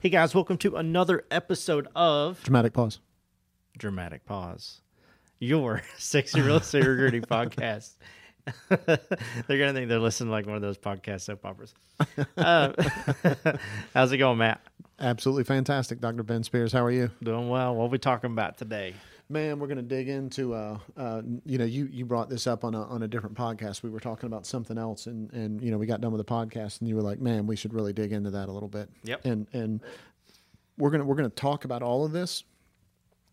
Hey guys, welcome to another episode of Dramatic Pause. Dramatic Pause. Your sexy real estate recruiting podcast. They're gonna think they're listening to like one of those podcast soap operas. How's it going, Matt? Absolutely fantastic, Dr. Ben Spears. How are you? Doing well. What are we talking about today? Man, we're going to dig into, you brought this up on a different podcast. We were talking about something else and we got done with the podcast and you were like, man, we should really dig into that a little bit. Yep. And we're going to talk about all of this.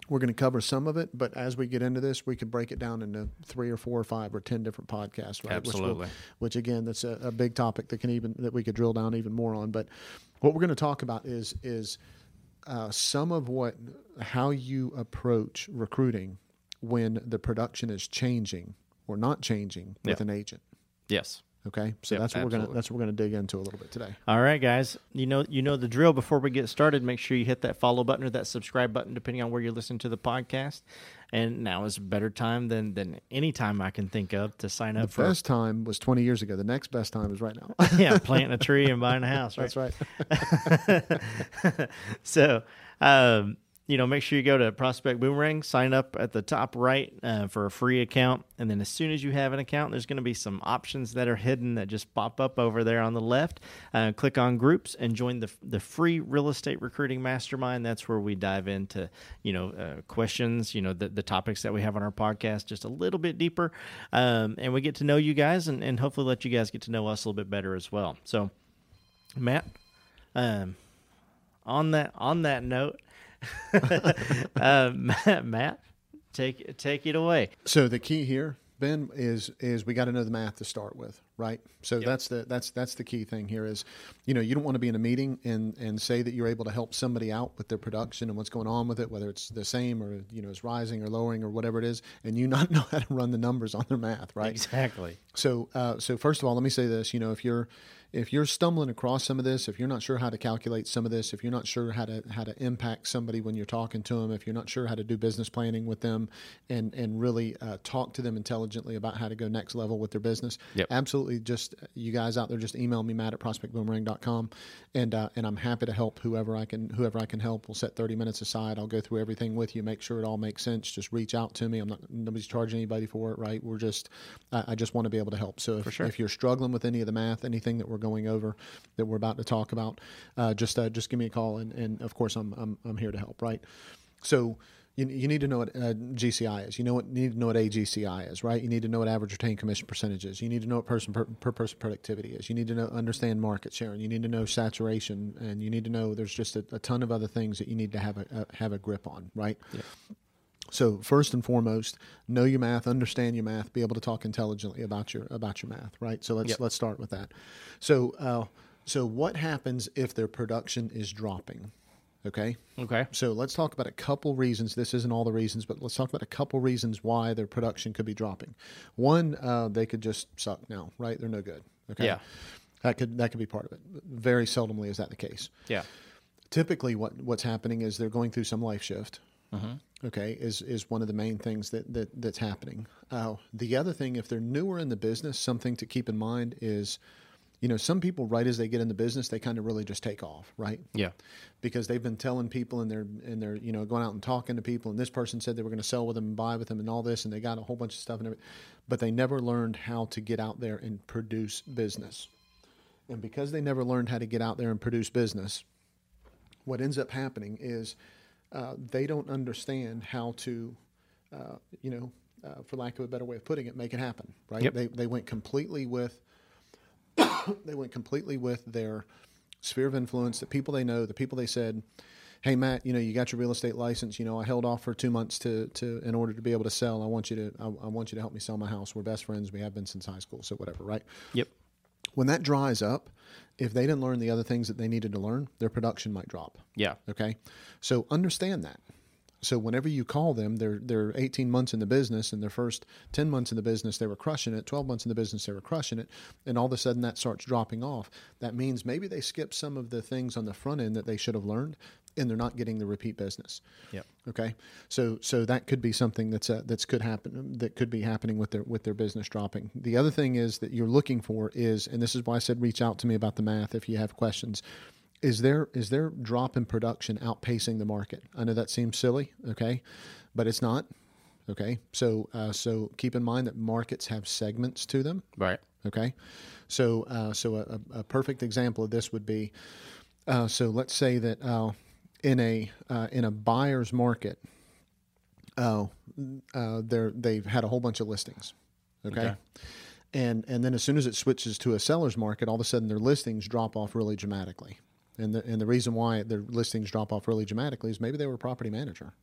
We're going to cover some of it, but as we get into this, we could break it down into 3 or 4 or 5 or 10 different podcasts, right? Absolutely. Which again, that's a big topic that we could drill down even more on. But what we're going to talk about is some of how you approach recruiting when the production is changing or not changing with an agent. Yes. Okay. So that's what we're going to dig into a little bit today. All right, guys. You know the drill. Before we get started, make sure you hit that follow button or that subscribe button, depending on where you listen to the podcast. And now is a better time than any time I can think of to sign up. The best time was 20 years ago. The next best time is right now. Yeah. Planting a tree and buying a house. Right? That's right. So, make sure you go to Prospect Boomerang, sign up at the top right for a free account. And then as soon as you have an account, there's going to be some options that are hidden that just pop up over there on the left. Click on groups and join the free real estate recruiting mastermind. That's where we dive into, questions, the topics that we have on our podcast just a little bit deeper. And we get to know you guys and hopefully let you guys get to know us a little bit better as well. So, Matt, on that note, Matt, take it away. So the key here, Ben, is we got to know the math to start with, right? So that's the key thing here is, you don't want to be in a meeting and say that you're able to help somebody out with their production and what's going on with it, whether it's the same or, it's rising or lowering or whatever it is, and you not know how to run the numbers on their math, right? Exactly. So first of all, let me say this, if you're stumbling across some of this, if you're not sure how to calculate some of this, if you're not sure how to impact somebody when you're talking to them, if you're not sure how to do business planning with them and really talk to them intelligently about how to go next level with their business, absolutely just you guys out there, just email me, Matt at prospectboomerang.com, and I'm happy to help whoever I can help. We'll set 30 minutes aside. I'll go through everything with you, make sure it all makes sense. Just reach out to me. Nobody's charging anybody for it, right? We're just, I just want to be able to help. So if you're struggling with any of the math, anything that we're going over that we're about to talk about, just give me a call and of course I'm here to help, right? So you need to know what GCI is. You need to know what AGCI is, right? You need to know what average retained commission percentage is. You need to know what per person productivity is. You need to understand market share, and you need to know saturation, and you need to know there's just a ton of other things that you need to have a grip on, right? Yeah. So first and foremost, know your math, understand your math, be able to talk intelligently about your math, right? So let's start with that. So what happens if their production is dropping? Okay. So let's talk about a couple reasons. This isn't all the reasons, but let's talk about a couple reasons why their production could be dropping. One, they could just suck now, right? They're no good. Okay. Yeah. That could be part of it. Very seldomly is that the case. Yeah. Typically, what's happening is they're going through some life shift. Mm-hmm. Okay, is one of the main things that's happening. The other thing, if they're newer in the business, something to keep in mind is, some people right as they get in the business, they kind of really just take off, right? Yeah. Because they've been telling people and they're going out and talking to people, and this person said they were going to sell with them and buy with them and all this, and they got a whole bunch of stuff and everything, but they never learned how to get out there and produce business. And because they never learned how to get out there and produce business, what ends up happening is they don't understand how to, for lack of a better way of putting it, make it happen, right? Yep. They went completely with their sphere of influence, the people they know, the people they said, hey, Matt, you got your real estate license. I held off for 2 months to in order to be able to sell. I want you to help me sell my house. We're best friends. We have been since high school. So whatever, right? Yep. When that dries up, if they didn't learn the other things that they needed to learn, their production might drop. Yeah. Okay. So understand that. So whenever you call them, they're 18 months in the business, and their first 10 months in the business, they were crushing it. 12 months in the business, they were crushing it. And all of a sudden that starts dropping off. That means maybe they skipped some of the things on the front end that they should have learned, and they're not getting the repeat business. Yeah. Okay. So that could be something that could be happening with their business dropping. The other thing is that you're looking for is, and this is why I said reach out to me about the math if you have questions, Is there drop in production outpacing the market? I know that seems silly, okay, but it's not. Okay, so keep in mind that markets have segments to them. Right. Okay, so a perfect example of this would be, so let's say that in a buyer's market, they've had a whole bunch of listings. Okay. And then as soon as it switches to a seller's market, all of a sudden their listings drop off really dramatically. And the reason why their listings drop off really dramatically is maybe they were a property manager,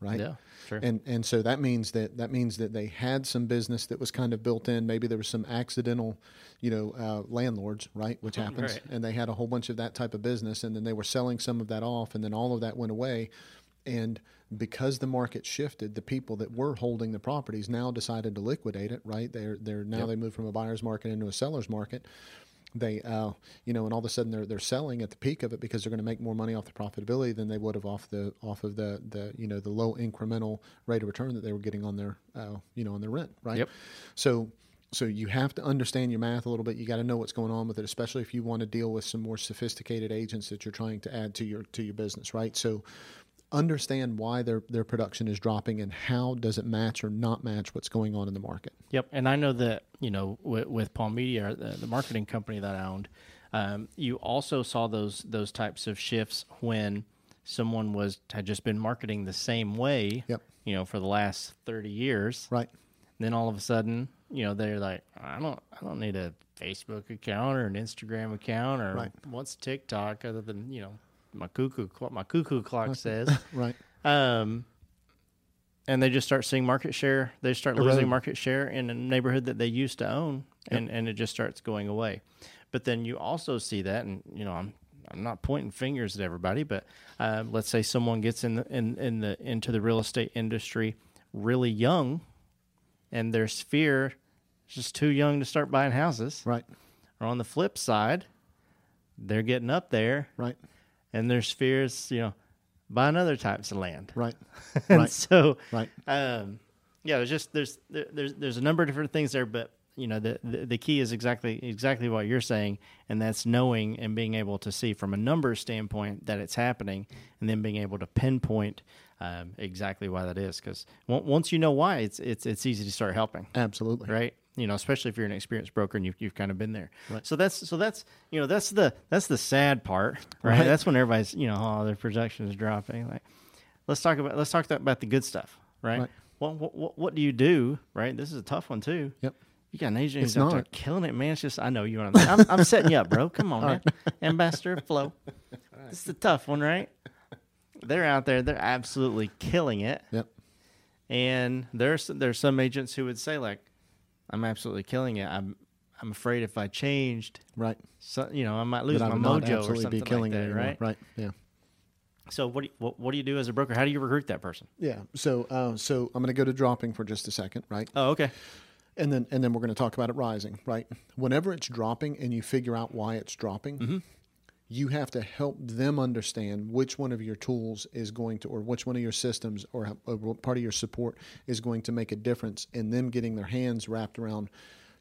right? Yeah, sure. And so that means that they had some business that was kind of built in. Maybe there was some accidental, landlords, right, which happens. Right. And they had a whole bunch of that type of business, and then they were selling some of that off, and then all of that went away. And because the market shifted, the people that were holding the properties now decided to liquidate it, right? They moved from a buyer's market into a seller's market. They, and all of a sudden they're selling at the peak of it because they're going to make more money off the profitability than they would have off of the low incremental rate of return that they were getting on their rent, right? Yep. So you have to understand your math a little bit. You got to know what's going on with it, especially if you want to deal with some more sophisticated agents that you're trying to add to your business, right? So understand why their production is dropping and how does it match or not match what's going on in the market. Yep. And I know that, with Palm Media, the marketing company that I owned, you also saw those types of shifts when someone had just been marketing the same way, yep, for the last 30 years. Right. And then all of a sudden, they're like, I don't need a Facebook account or an Instagram account or right. What's TikTok other than, my cuckoo clock says. Right. And they just start seeing market share. They start losing market share in a neighborhood that they used to own, yep, and it just starts going away. But then you also see that, and I'm not pointing fingers at everybody, but let's say someone gets into the real estate industry really young, and their sphere is just too young to start buying houses. Right. Or on the flip side, they're getting up there. Right. And their spheres, buying other types of land. Right. And right. So, right. There's a number of different things there, but the key is exactly what you're saying, and that's knowing and being able to see from a numbers standpoint that it's happening, and then being able to pinpoint exactly why that is. Because once you know why, it's easy to start helping. Absolutely. Right. Especially if you're an experienced broker and you've kind of been there. Right. So that's the sad part, right? That's when everybody's, their production is dropping. Like, let's talk about the good stuff, right? What do you do, right? This is a tough one too. Yep. You got an agent who's out there killing it, man. It's just, I know you want to. I'm setting you up, bro. Come on, man. Right. Ambassador of Flow. Right. This is a tough one, right? They're out there. They're absolutely killing it. Yep. And there's some agents who would say like, I'm absolutely killing it. I'm afraid if I changed, right? So, I might lose my mojo or something like that, right? Right. Yeah. So what do you do as a broker? How do you recruit that person? Yeah. So I'm going to go to dropping for just a second, right? Oh, okay. And then we're going to talk about it rising, right? Whenever it's dropping and you figure out why it's dropping, mm-hmm, you have to help them understand which one of your tools is going to, or which one of your systems or what part of your support is going to make a difference in them getting their hands wrapped around,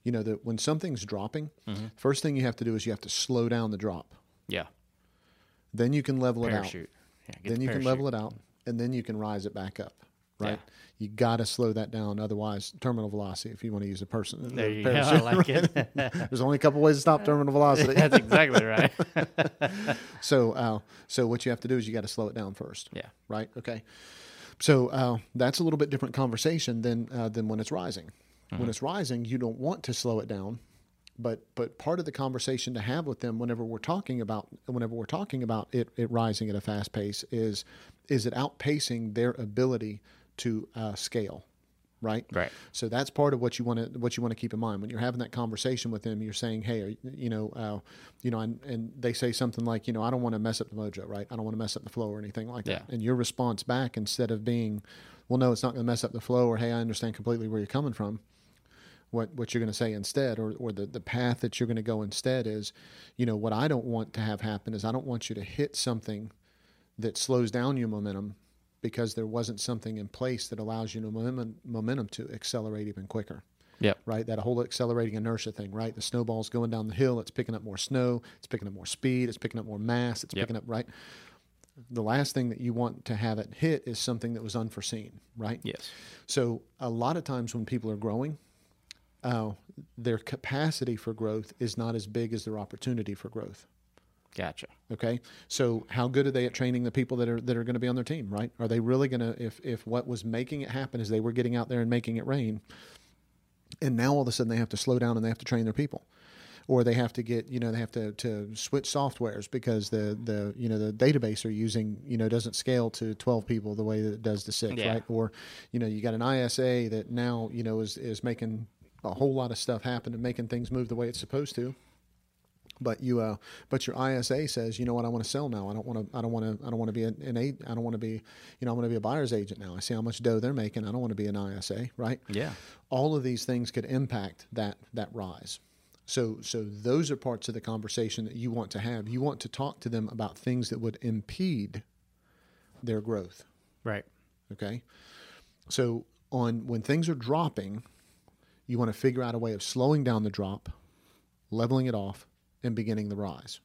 that when something's dropping, mm-hmm, first thing you have to do is you have to slow down the drop. Yeah. Then you can level it out. Yeah, then you can level it out, and then you can rise it back up. Right. Yeah. You got to slow that down. Otherwise, terminal velocity, if you want to use a person. There you go. I like it. There's only a couple ways to stop terminal velocity. That's exactly right. So what you have to do is you got to slow it down first. Yeah. Right. Okay. So that's a little bit different conversation than when it's rising. Mm-hmm. When it's rising, you don't want to slow it down. But part of the conversation to have with them whenever we're talking about it rising at a fast pace is it outpacing their ability to scale, right? Right. So that's part of what you want to keep in mind when you're having that conversation with them. You're saying, hey, and they say something like, I don't want to mess up the mojo, right? I don't want to mess up the flow or anything like that. And your response back, instead of being, well, no, it's not going to mess up the flow, or hey, I understand completely where you're coming from. What you're going to say instead, or the path that you're going to go instead is, what I don't want to have happen is I don't want you to hit something that slows down your momentum because there wasn't something in place that allows you momentum to accelerate even quicker. Yep. Right? That whole accelerating inertia thing, right? The snowball's going down the hill. It's picking up more snow. It's picking up more speed. It's picking up more mass. It's picking up, right? The last thing that you want to have it hit is something that was unforeseen, right? Yes. So a lot of times when people are growing, their capacity for growth is not as big as their opportunity for growth. Gotcha. Okay. So how good are they at training the people that are going to be on their team, right? Are they really going to, if what was making it happen is they were getting out there and making it rain, and now all of a sudden they have to slow down and they have to train their people. Or they have to get, they have to switch softwares because the database they're using, doesn't scale to 12 people the way that it does to 6, right? Or, you got an ISA that now, is making a whole lot of stuff happen and making things move the way it's supposed to. But your ISA says, you know what, I want to sell now. I don't want to be an aid. I don't want to be, I want to be a buyer's agent now. I see how much dough they're making. I don't want to be an ISA, right? Yeah. All of these things could impact that rise. So those are parts of the conversation that you want to have. You want to talk to them about things that would impede their growth. Right. Okay. So when things are dropping, you want to figure out a way of slowing down the drop, leveling it off, and beginning the rise.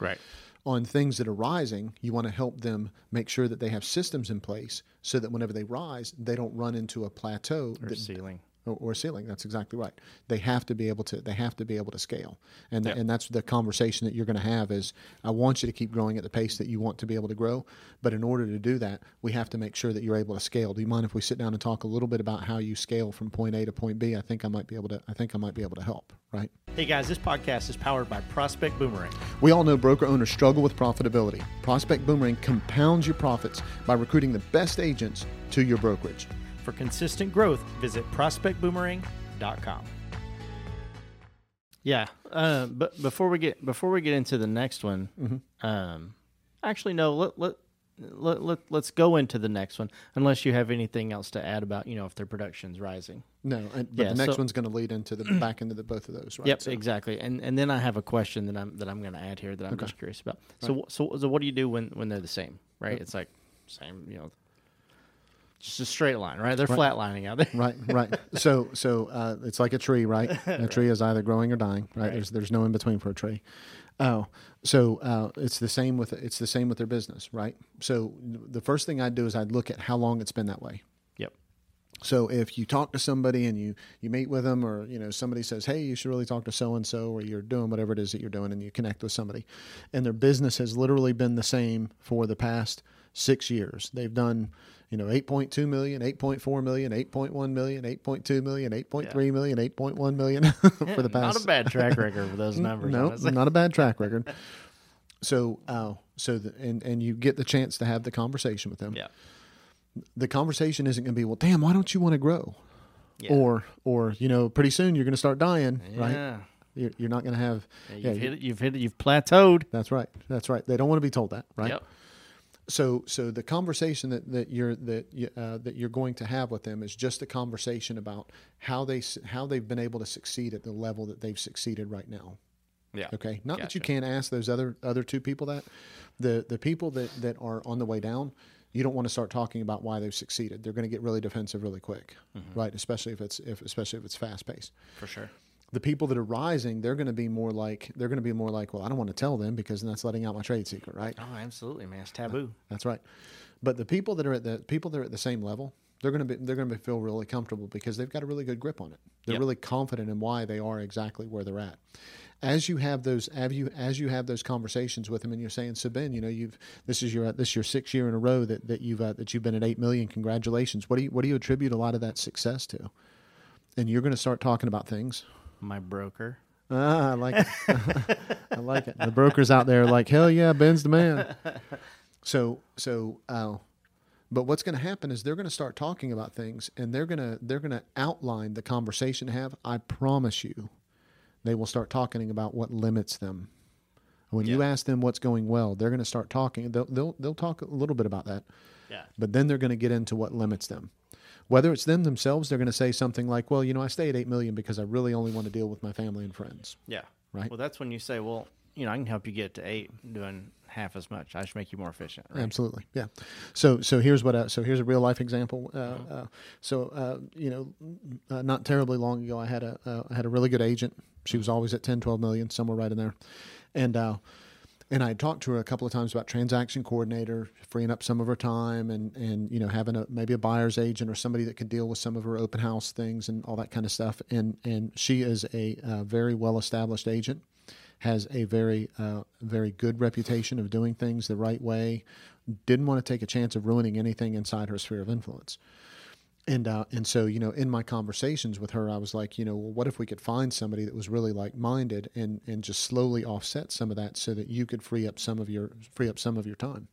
Right. On things that are rising, you want to help them make sure that they have systems in place so that whenever they rise, they don't run into a plateau or ceiling. Or ceiling. That's exactly right. They have to be able to scale. And and that's the conversation that you're going to have is, I want you to keep growing at the pace that you want to be able to grow. But in order to do that, we have to make sure that you're able to scale. Do you mind if we sit down and talk a little bit about how you scale from point A to point B? I think I might be able to help, right? Hey guys, this podcast is powered by Prospect Boomerang. We all know broker owners struggle with profitability. Prospect Boomerang compounds your profits by recruiting the best agents to your brokerage. For consistent growth, visit prospectboomerang.com. Yeah, but before we get into the next one, let's go into the next one. Unless you have anything else to add about if their production's rising. No, the next one's going to lead into the back into both of those, right? Yep, so. Exactly. And then I have a question that I'm going to add here that I'm just curious about. So right. so what do you do when they're the same? Right, It's like same, just a straight line, right? They're flatlining out there. Right. So it's like a tree, right? A tree is either growing or dying, right? There's no in between for a tree. It's the same with their business, right? So the first thing I'd do is I'd look at how long it's been that way. Yep. So if you talk to somebody and you meet with them, or somebody says, "Hey, you should really talk to so and so," or you're doing whatever it is that you're doing, and you connect with somebody, and their business has literally been the same for the past 6 years. They've done, 8.2 million, 8.4 million, 8.1 million, 8.2 million, 8.3 million, 8.1 million for the past. Not a bad track record for those numbers. No, honestly. Not a bad track record. So you get the chance to have the conversation with them. Yeah. The conversation isn't going to be, well, damn, why don't you want to grow? Yeah. Or pretty soon you're going to start dying, right? Yeah. You're not going to have. You've hit it. You've plateaued. That's right. They don't want to be told that, right? Yep. So the conversation that you're going to have with them is just a conversation about how they've been able to succeed at the level that they've succeeded right now. Yeah. Okay. Not that you can't ask those other two people that. The people that are on the way down, you don't want to start talking about why they've succeeded. They're going to get really defensive really quick, right? Especially if it's fast paced. For sure. The people that are rising, they're going to be more like, well, I don't want to tell them because that's letting out my trade secret, right? Oh, absolutely, man, it's taboo. That's right. But the people that are at the same level, they're going to feel really comfortable because they've got a really good grip on it. They're really confident in why they are exactly where they're at. As you have those conversations with them, and you're saying, "So Ben, this is your 6th year in a row that you've been at 8 million. Congratulations. What do you attribute a lot of that success to?" And you're going to start talking about things. My broker. I like it. I like it. The brokers out there are like, hell yeah, Ben's the man. But what's going to happen is they're going to start talking about things, and they're going to outline the conversation to have. I promise you, they will start talking about what limits them. When you ask them what's going well, they're going to start talking. They'll talk a little bit about that. Yeah. But then they're going to get into what limits them. Whether it's them themselves, they're going to say something like, well, I stay at 8 million because I really only want to deal with my family and friends. Yeah. Right. Well, that's when you say, well, you know, I can help you get to 8 doing half as much. I just make you more efficient. Right? Absolutely. Yeah. So here's what, so here's a real life example. Not terribly long ago, I had a really good agent. She was always at 10, 12 million, somewhere right in there. And I had talked to her a couple of times about transaction coordinator, freeing up some of her time and you know, having maybe a buyer's agent or somebody that could deal with some of her open house things and all that kind of stuff. And she is a very well-established agent, has a very good reputation of doing things the right way, didn't want to take a chance of ruining anything inside her sphere of influence. And so, you know, in my conversations with her, I was like, you know, well, what if we could find somebody that was really like-minded and just slowly offset some of that so that you could free up some of your time.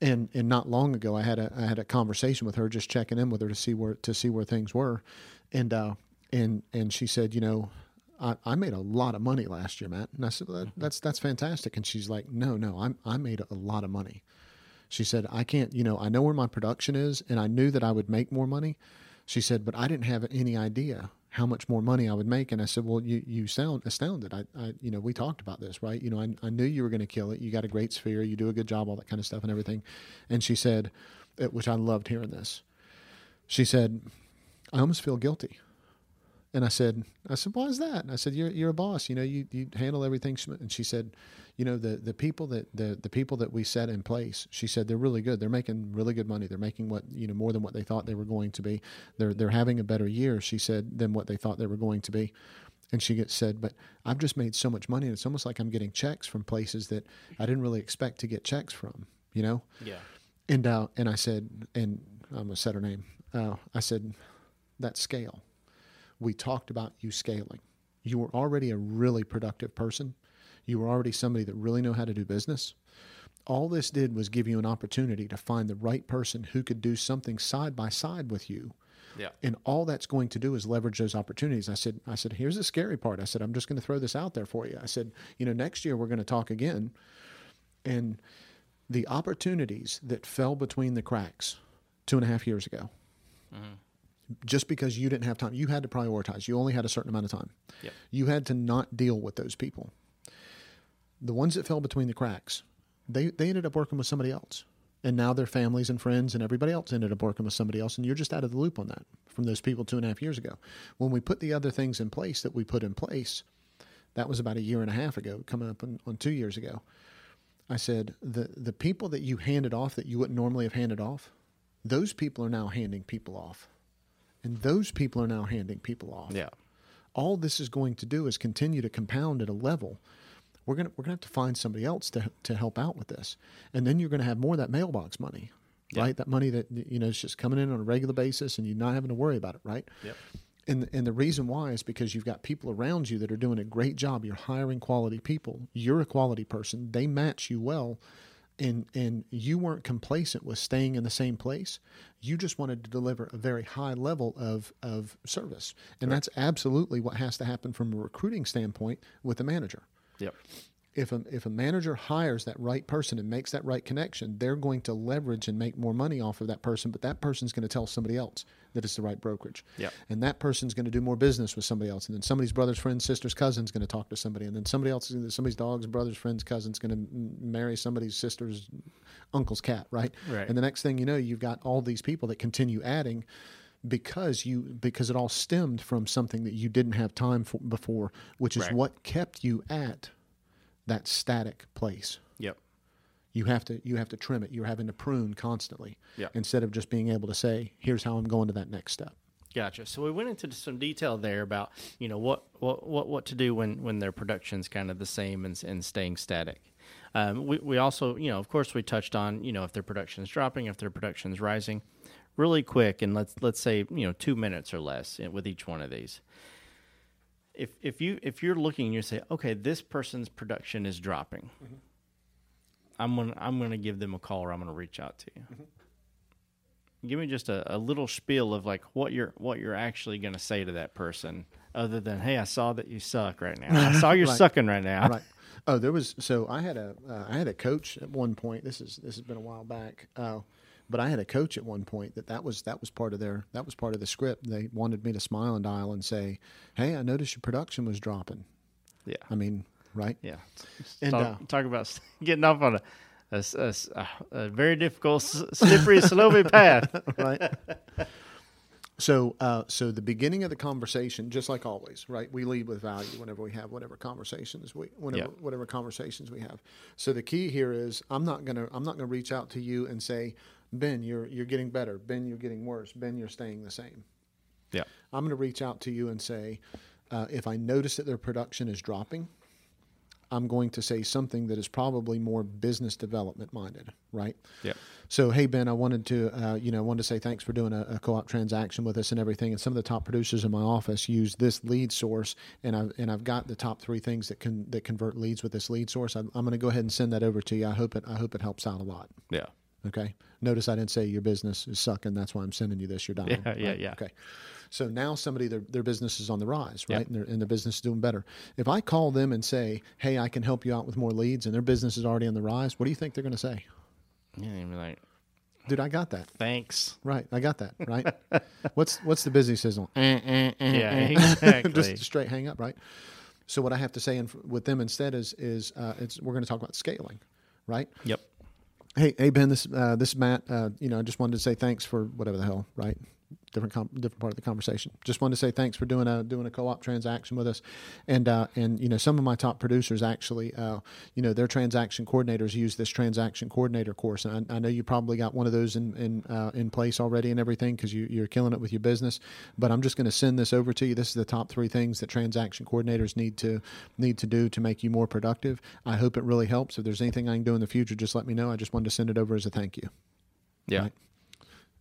And not long ago, I had a conversation with her, just checking in with her to see where things were. And she said, you know, I made a lot of money last year, Matt. And I said, well, that's fantastic. And she's like, no, I made a lot of money. She said, I can't, you know, I know where my production is and I knew that I would make more money. She said, but I didn't have any idea how much more money I would make. And I said, well, you sound astounded. I you know, we talked about this, right? You know, I knew you were going to kill it. You got a great sphere. You do a good job, all that kind of stuff and everything. And she said, which I loved hearing this. She said, I almost feel guilty. And I said, why is that? And I said, you're a boss, you know, you handle everything. And she said, you know, the people that we set in place, she said, they're really good. They're making really good money. They're making what, you know, more than what they thought they were going to be. They're having a better year, she said, than what they thought they were going to be. And she said, but I've just made so much money. And it's almost like I'm getting checks from places that I didn't really expect to get checks from, you know? Yeah. And I said, and I'm going to set her name. I said, that's scale. We talked about you scaling. You were already a really productive person. You were already somebody that really knew how to do business. All this did was give you an opportunity to find the right person who could do something side by side with you. Yeah. And all that's going to do is leverage those opportunities. I said, here's the scary part. I said, I'm just going to throw this out there for you. I said, you know, next year we're going to talk again. And the opportunities that fell between the cracks 2.5 years ago, mm-hmm. Just because you didn't have time, you had to prioritize. You only had a certain amount of time. Yep. You had to not deal with those people. The ones that fell between the cracks, they ended up working with somebody else. And now their families and friends and everybody else ended up working with somebody else. And you're just out of the loop on that from those people 2.5 years ago. When we put the other things in place that we put in place, that was about 1.5 years ago, coming up on 2 years ago. I said, the people that you handed off that you wouldn't normally have handed off, those people are now handing people off. And those people are now handing people off. Yeah. All this is going to do is continue to compound at a level. We're gonna have to find somebody else to help out with this. And then you're gonna have more of that mailbox money, yeah. Right? That money that, you know, is just coming in on a regular basis and you're not having to worry about it, right? Yep. And the reason why is because you've got people around you that are doing a great job. You're hiring quality people. You're a quality person. They match you well. And you weren't complacent with staying in the same place. You just wanted to deliver a very high level of service. And Correct. That's absolutely what has to happen from a recruiting standpoint with a manager. Yep. If a manager hires that right person and makes that right connection, they're going to leverage and make more money off of that person, but that person's going to tell somebody else that it's the right brokerage. Yep. And that person's going to do more business with somebody else. And then somebody's brother's friend, sister's cousin's going to talk to somebody. And then somebody else, somebody's dog's brother's friend's cousin's going to marry somebody's sister's uncle's cat, right? And the next thing you know, you've got all these people that continue adding because it all stemmed from something that you didn't have time for before, which is right. What kept you at that static place. Yep. You have to trim it. You're having to prune constantly. Yep. Instead of just being able to say, here's how I'm going to that next step. Gotcha. So we went into some detail there about, you know, what to do when their production's kind of the same and staying static. We also, you know, of course we touched on, you know, if their production's dropping, if their production's rising. Really quick, and let's say, you know, 2 minutes or less with each one of these. If you're looking and you say, okay, this person's production is dropping, mm-hmm. I'm gonna give them a call or I'm gonna reach out to you. Mm-hmm. Give me just a little spiel of like what you're actually gonna say to that person, other than, hey, I saw that you suck right now. I saw you're right. Sucking right now. Right. Oh, I had a coach at one point. This has been a while back. But I had a coach at one point that was part of the script. They wanted me to smile and dial and say, "Hey, I noticed your production was dropping." Yeah, I mean, right? Yeah. And talk about getting off on a very difficult, slippery, sloping path, right? So the beginning of the conversation, just like always, right? We lead with value whenever we have whatever conversations we have. So the key here is I'm not gonna reach out to you and say, Ben, you're getting better. Ben, you're getting worse. Ben, you're staying the same. Yeah. I'm gonna reach out to you and say, if I notice that their production is dropping, I'm going to say something that is probably more business development minded, right? Yeah. So, hey, Ben, I wanted to, say thanks for doing a co-op transaction with us and everything. And some of the top producers in my office use this lead source, and I've got the top 3 things that convert leads with this lead source. I'm going to go ahead and send that over to you. I hope it helps out a lot. Yeah. Okay. Notice I didn't say your business is sucking. That's why I'm sending you this. You're dying. Yeah, right? Yeah. Okay. So now somebody, their business is on the rise, right? Yep. And their business is doing better. If I call them and say, hey, I can help you out with more leads, and their business is already on the rise, what do you think they're going to say? Yeah, they're going to be like, dude, I got that. Thanks. Right. I got that, right? What's the busy signal? Yeah, exactly. Just straight hang up, right? So what I have to say with them instead is we're going to talk about scaling, right? Yep. Hey Ben, this is Matt. I just wanted to say thanks for whatever the hell, right? Different part of the conversation. Just wanted to say thanks for doing a co-op transaction with us, and some of my top producers actually, their transaction coordinators use this transaction coordinator course, and I know you probably got one of those in place already and everything because you're killing it with your business. But I'm just going to send this over to you. This is the top 3 things that transaction coordinators need to do to make you more productive. I hope it really helps. If there's anything I can do in the future, just let me know. I just wanted to send it over as a thank you. Yeah. Right?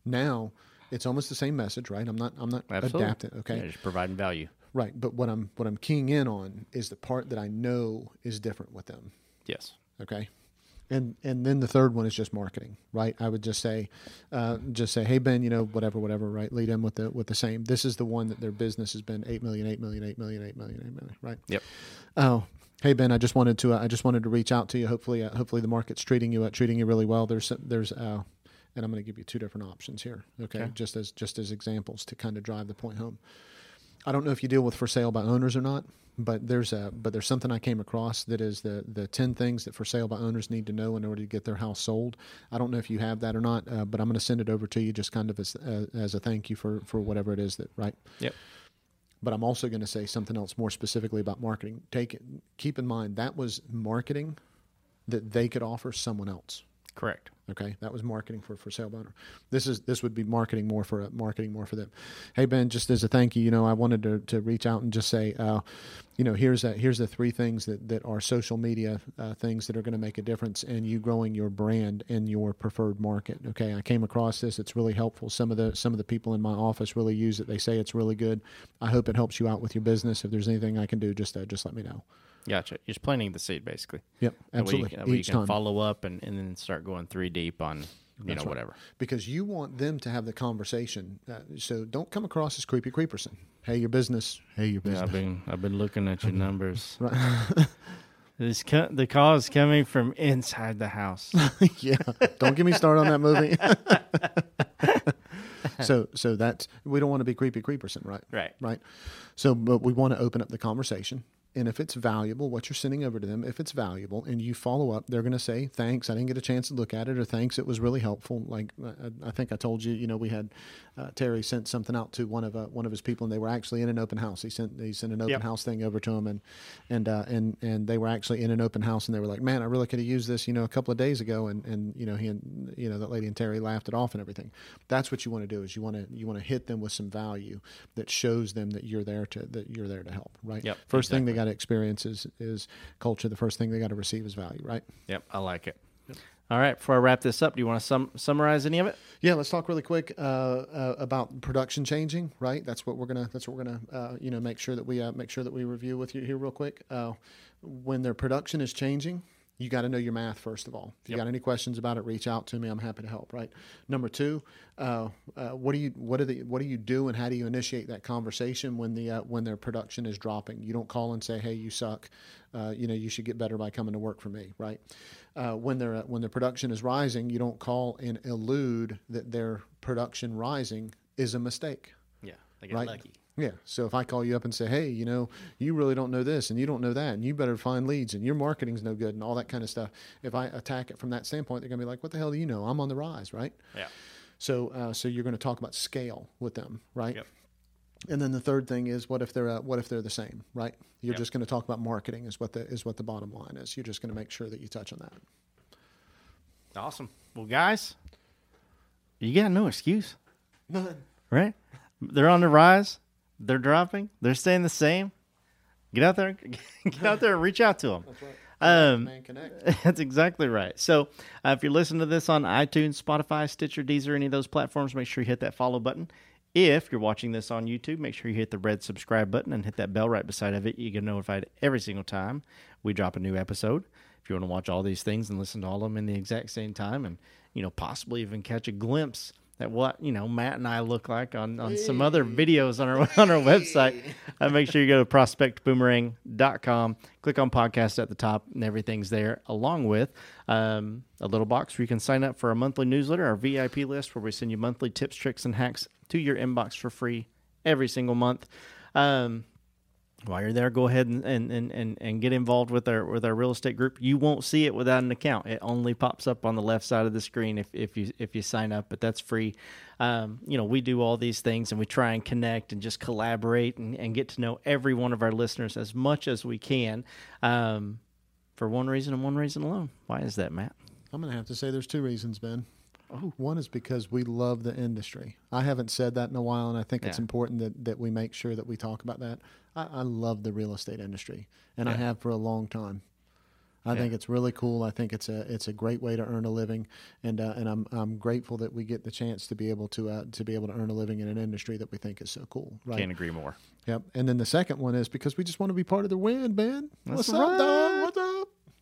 Now. It's almost the same message, right? I'm not Absolutely. Adapting. Okay, yeah, just providing value, right? But what I'm keying in on is the part that I know is different with them. Yes. Okay, and then the third one is just marketing, right? I would just say, hey Ben, whatever, right? Lead in with the same. This is the one that their business has been 8 million, right? Yep. Oh. Hey Ben, I just wanted to reach out to you. Hopefully the market's treating you really well. There's and I'm going to give you 2 different options here, okay? Just as examples to kind of drive the point home. I don't know if you deal with for sale by owners or not, but there's something I came across that is the 10 things that for sale by owners need to know in order to get their house sold. I don't know if you have that or not, but I'm going to send it over to you just kind of as a thank you for whatever it is that, right? Yep. But I'm also going to say something else more specifically about marketing. Keep in mind that was marketing that they could offer someone else. Correct. Okay, that was marketing for sale by owner. This would be marketing more for them. Hey Ben, just as a thank you, I wanted to reach out and just say, here's the 3 things that are social media things that are going to make a difference in you growing your brand in your preferred market. Okay, I came across this; it's really helpful. Some of the people in my office really use it. They say it's really good. I hope it helps you out with your business. If there's anything I can do, just let me know. Gotcha. You're planting the seed, basically. Yep, absolutely. That way you can follow up and then start going 3 deep on, That's right. Whatever. Because you want them to have the conversation. So don't come across as creepy creeperson. Hey, your business. Yeah, I've been looking at your numbers. Right. The call is coming from inside the house. Yeah. Don't get me started on that movie. So that's, we don't want to be creepy creeperson, right? Right. So, but we want to open up the conversation. And if it's valuable, what you're sending over to them, if it's valuable and you follow up, they're going to say, thanks, I didn't get a chance to look at it, or thanks, it was really helpful. Like I think I told you, we had Terry sent something out to one of his people, and they were actually in an open house. He sent an open house thing over to him, and they were actually in an open house, and they were like, man, I really could have used this, a couple of days ago. And he and, that lady and Terry laughed it off and everything. That's what you want to do is you want to hit them with some value that shows them that you're there to help. Right. Yep, First thing they got to experience is culture. The first thing they got to receive is value, right? Yep, I like it. Yep. All right, before I wrap this up, do you want to summarize any of it? Yeah, let's talk really quick about production changing, right? That's what we're gonna make sure that we review with you here real quick. When their production is changing, you got to know your math first of all. If you got any questions about it, reach out to me. I'm happy to help. Right. Number 2, what do you do and how do you initiate that conversation when their production is dropping? You don't call and say, hey, you suck. You should get better by coming to work for me. Right. When their production is rising, you don't call and allude that their production rising is a mistake. Yeah, they get lucky. Yeah. So if I call you up and say, hey, you know, you really don't know this and you don't know that and you better find leads and your marketing's no good and all that kind of stuff. If I attack it from that standpoint, they're going to be like, what the hell do you know? I'm on the rise, right? Yeah. So so you're going to talk about scale with them, right? Yep. And then the third thing is, what if they're the same, right? You're just going to talk about marketing is what the bottom line is. You're just going to make sure that you touch on that. Awesome. Well, guys, you got no excuse. None. Right? They're on the rise. They're dropping. They're staying the same. Get out there and reach out to them. That's right. That's exactly right. So if you're listening to this on iTunes, Spotify, Stitcher, Deezer, any of those platforms, make sure you hit that follow button. If you're watching this on YouTube, make sure you hit the red subscribe button and hit that bell right beside of it. You get notified every single time we drop a new episode. If you want to watch all these things and listen to all of them in the exact same time and, you know, possibly even catch a glimpse at what, you know, Matt and I look like on some other videos on our website, make sure you go to prospectboomerang.com, click on podcast at the top, and everything's there, along with a little box where you can sign up for our monthly newsletter, our VIP list, where we send you monthly tips, tricks, and hacks to your inbox for free every single month. While you're there, go ahead and get involved with our real estate group. You won't see it without an account. It only pops up on the left side of the screen if you sign up, but that's free. You know, we do all these things and we try and connect and just collaborate and get to know every one of our listeners as much as we can, for one reason and one reason alone. Why is that, Matt? I'm going to have to say there's two reasons, Ben. One is because we love the industry. I haven't said that in a while, and I think it's important that we make sure that we talk about that. I love the real estate industry, and I have for a long time. I think it's really cool. I think it's a great way to earn a living, and I'm grateful that we get the chance to be able to earn a living in an industry that we think is so cool. Right? Can't agree more. Yep. And then the second one is because we just want to be part of the win, man. What's up, dog? What's up?